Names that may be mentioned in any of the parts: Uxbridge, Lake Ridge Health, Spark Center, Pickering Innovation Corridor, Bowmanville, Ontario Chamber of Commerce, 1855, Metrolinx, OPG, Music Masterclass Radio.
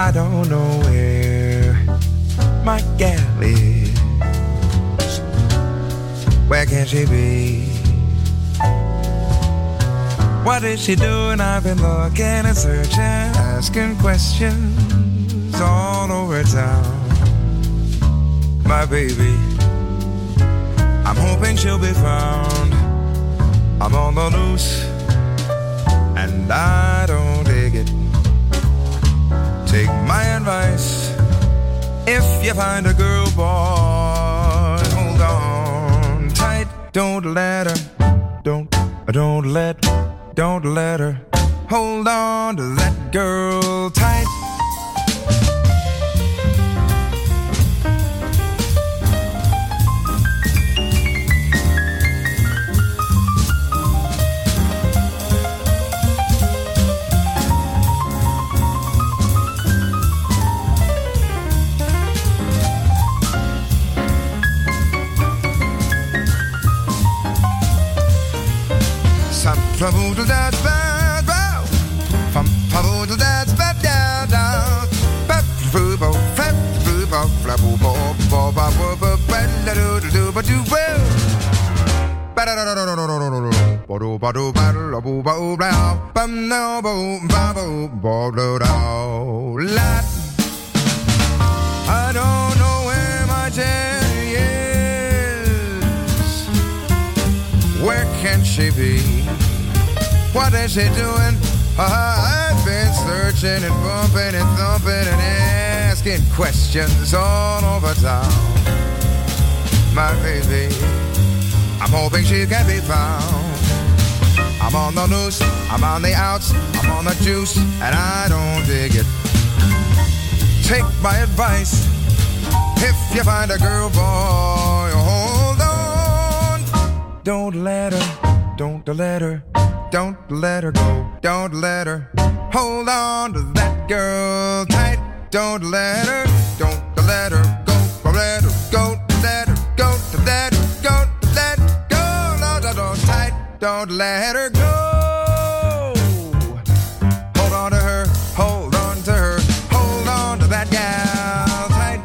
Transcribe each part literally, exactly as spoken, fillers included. I don't know where my gal is. Where can she be? What is she doing? I've been looking and searching, asking questions all over town. My baby, I'm hoping she'll be found. I'm on the loose and I don't dig it. Take my advice, if you find a girl, boy, hold on tight. Don't let her, don't, don't let, don't let her hold on to that girl tight. Trouble to that bad bow, from trouble to that bad down down, bad boo boo, bad boo boo, bad boo boo, bad boo boo, bad do do but you will. Bad do do do do do do do, bad do bad do boo boo, bad no boo, bad boo boo do do. Lad, I don't know where my Jenny is. Where can she be? What is she doing? Uh, I've been searching and bumping and thumping and asking questions all over town. My baby, I'm hoping she can be found. I'm on the loose, I'm on the outs, I'm on the juice, and I don't dig it. Take my advice, if you find a girl, boy, hold on. Don't let her, don't let her. Don't let her go, don't let her hold on to that girl tight. Don't let her, don't let her go, don't let her go, don't let her go, don't let her go, don't let her go, don't let her go tight. Don't let her go. Hold on to her, hold on to her, hold on to that gal tight.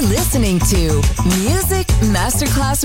You're listening to Music Masterclass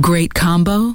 Great combo,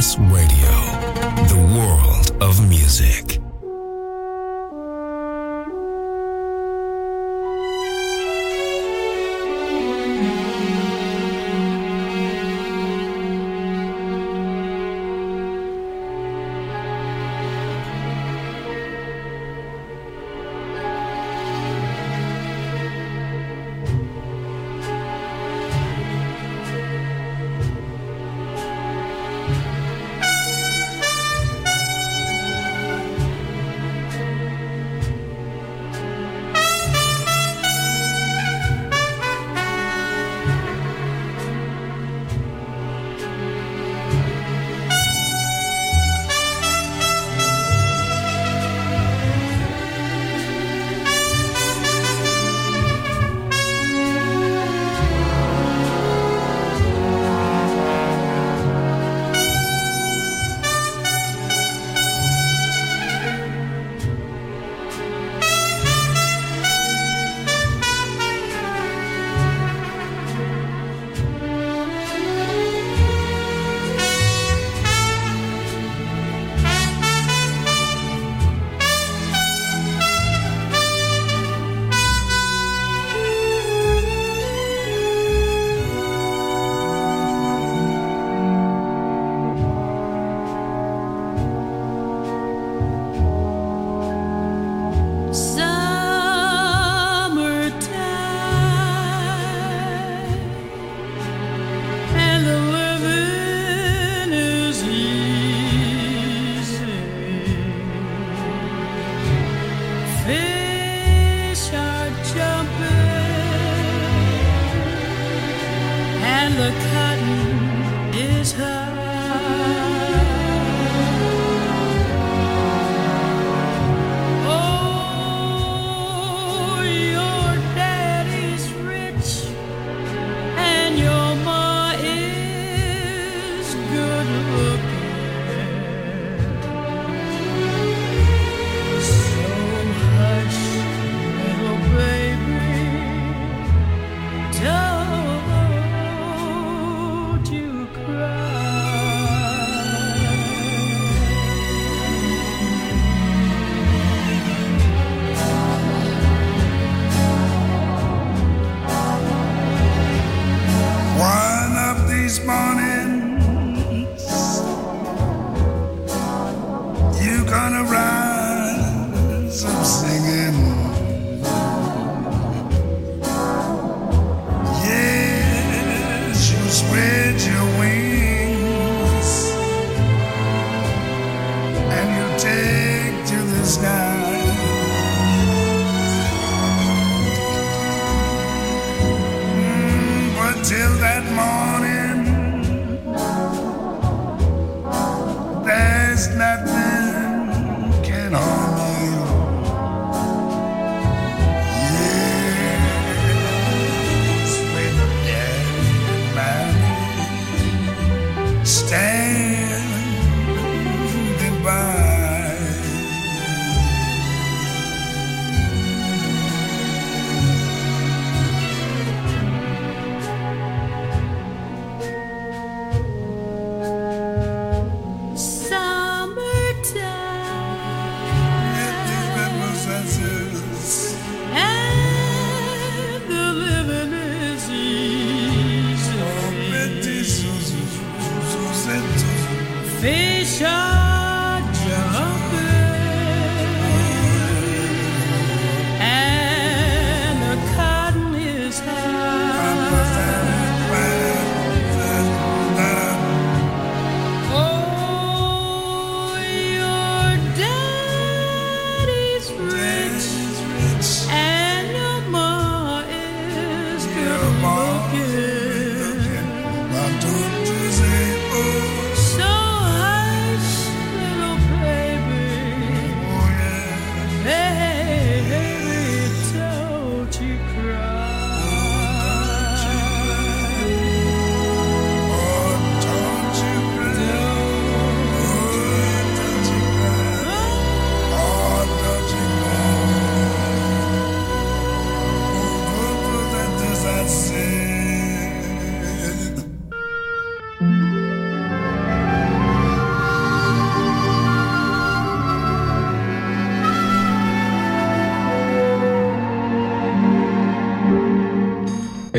Masterclass Radio, the world of music.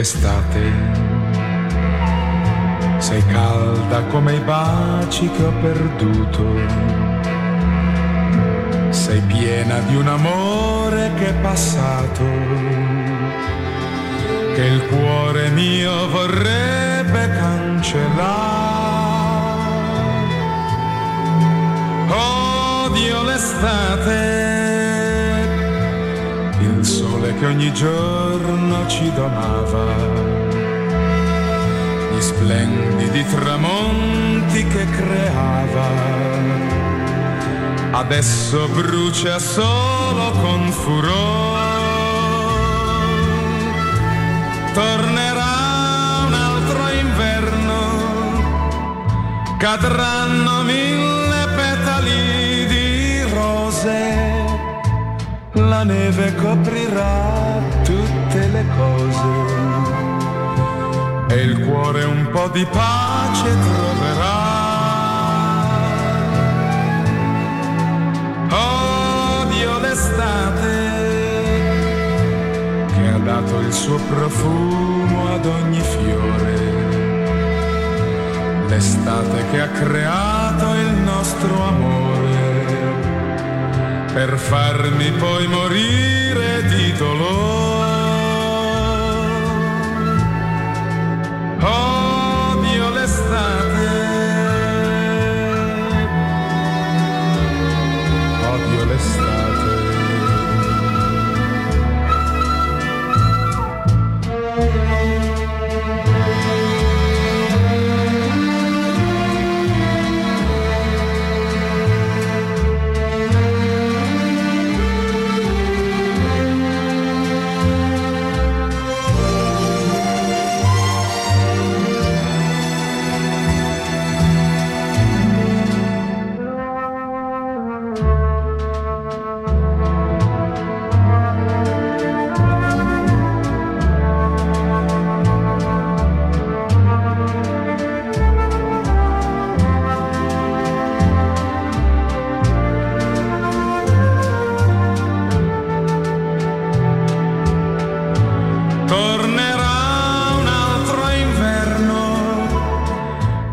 estate. Sei calda come i baci che ho perduto. Sei piena di un amore che è passato, che il cuore mio vorrebbe cancellare. Odio l'estate, il sole che ogni giorno ci donava, splendidi tramonti che creava, adesso brucia solo con furore. Tornerà un altro inverno, cadranno mille petali di rose, la neve coprirà tutte le cose e il cuore un po' di pace troverà. Odio l'estate che ha dato il suo profumo ad ogni fiore, l'estate che ha creato il nostro amore per farmi poi morire di dolore. Odio l'estate, odio l'estate.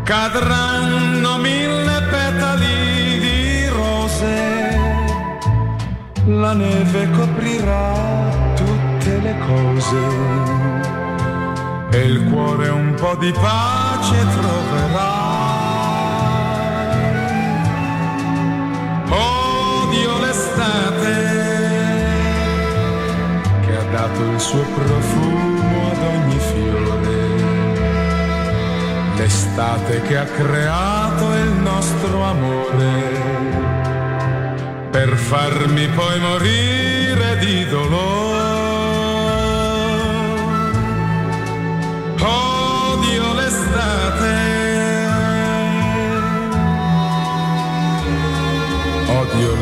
Cadranno mille petali di rose, la neve coprirà tutte le cose e il cuore un po' di pace troverà. Odio l'estate che ha dato il suo profumo ad ogni fiore, l'estate che ha creato il nostro amore per farmi poi morire di dolore. Odio l'estate, odio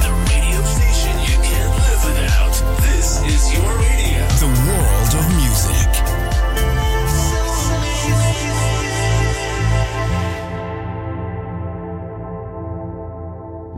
the radio station you can't live without. This is your radio, the world of music.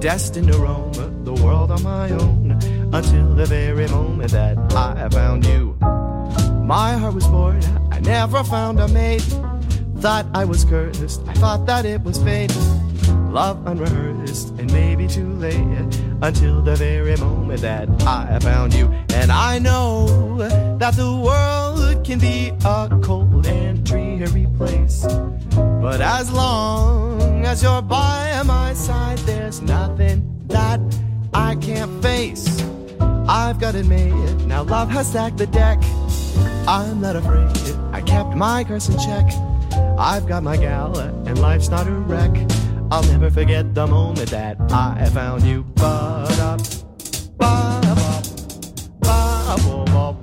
Destined to roam the world on my own until the very moment that I found you. My heart was bored, I never found a mate. Thought I was cursed, I thought that it was fate. love unrehearsed, and maybe too late, until the very moment that I found you. And I know that the world can be a cold and dreary place, but as long as you're by my side, there's nothing that I can't face. I've got it made, now love has stacked the deck. I'm not afraid, I kept my curse in check. I've got my gal, and life's not a wreck. I'll never forget the moment that I found you. Ba-da, ba-ba, ba-ba-ba, ba-ba-ba-ba-ba.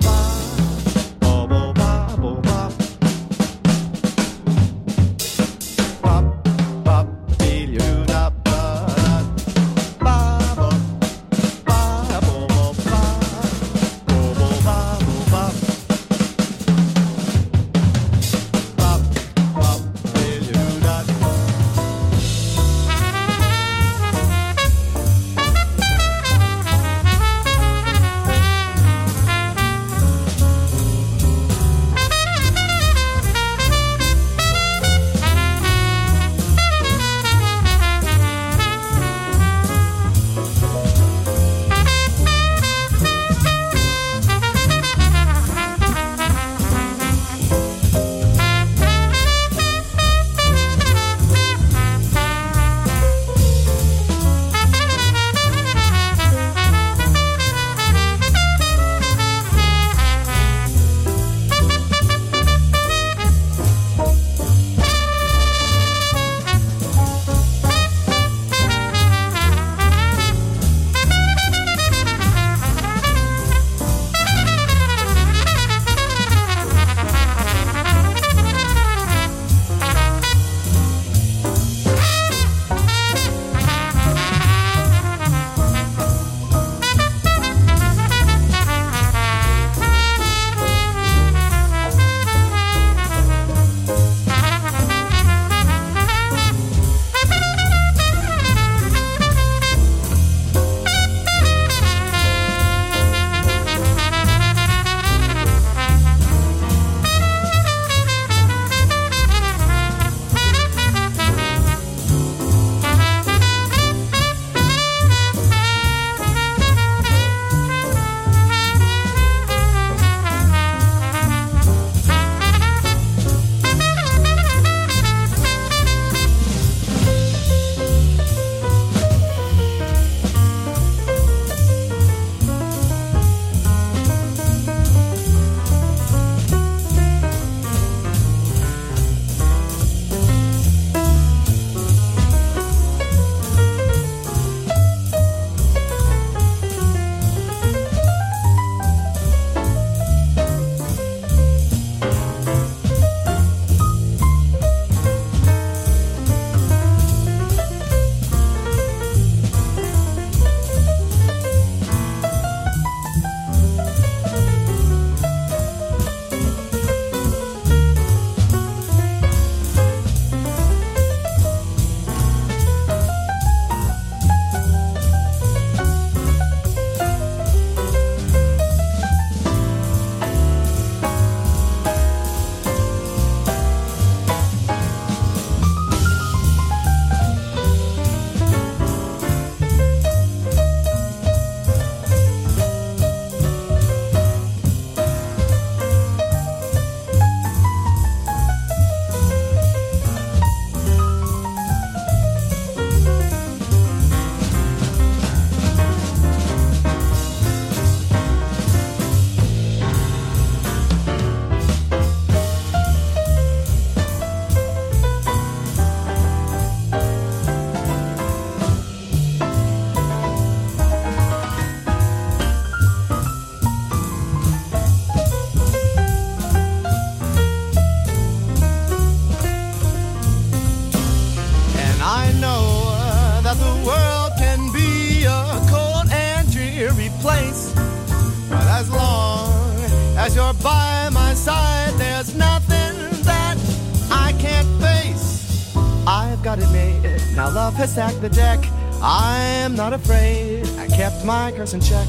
Stack the deck. I am not afraid. I kept my curse in check.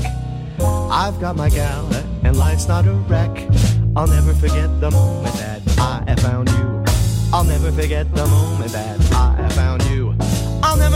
I've got my gal, and life's not a wreck. I'll never forget the moment that I found you. I'll never forget the moment that I found you. I'll never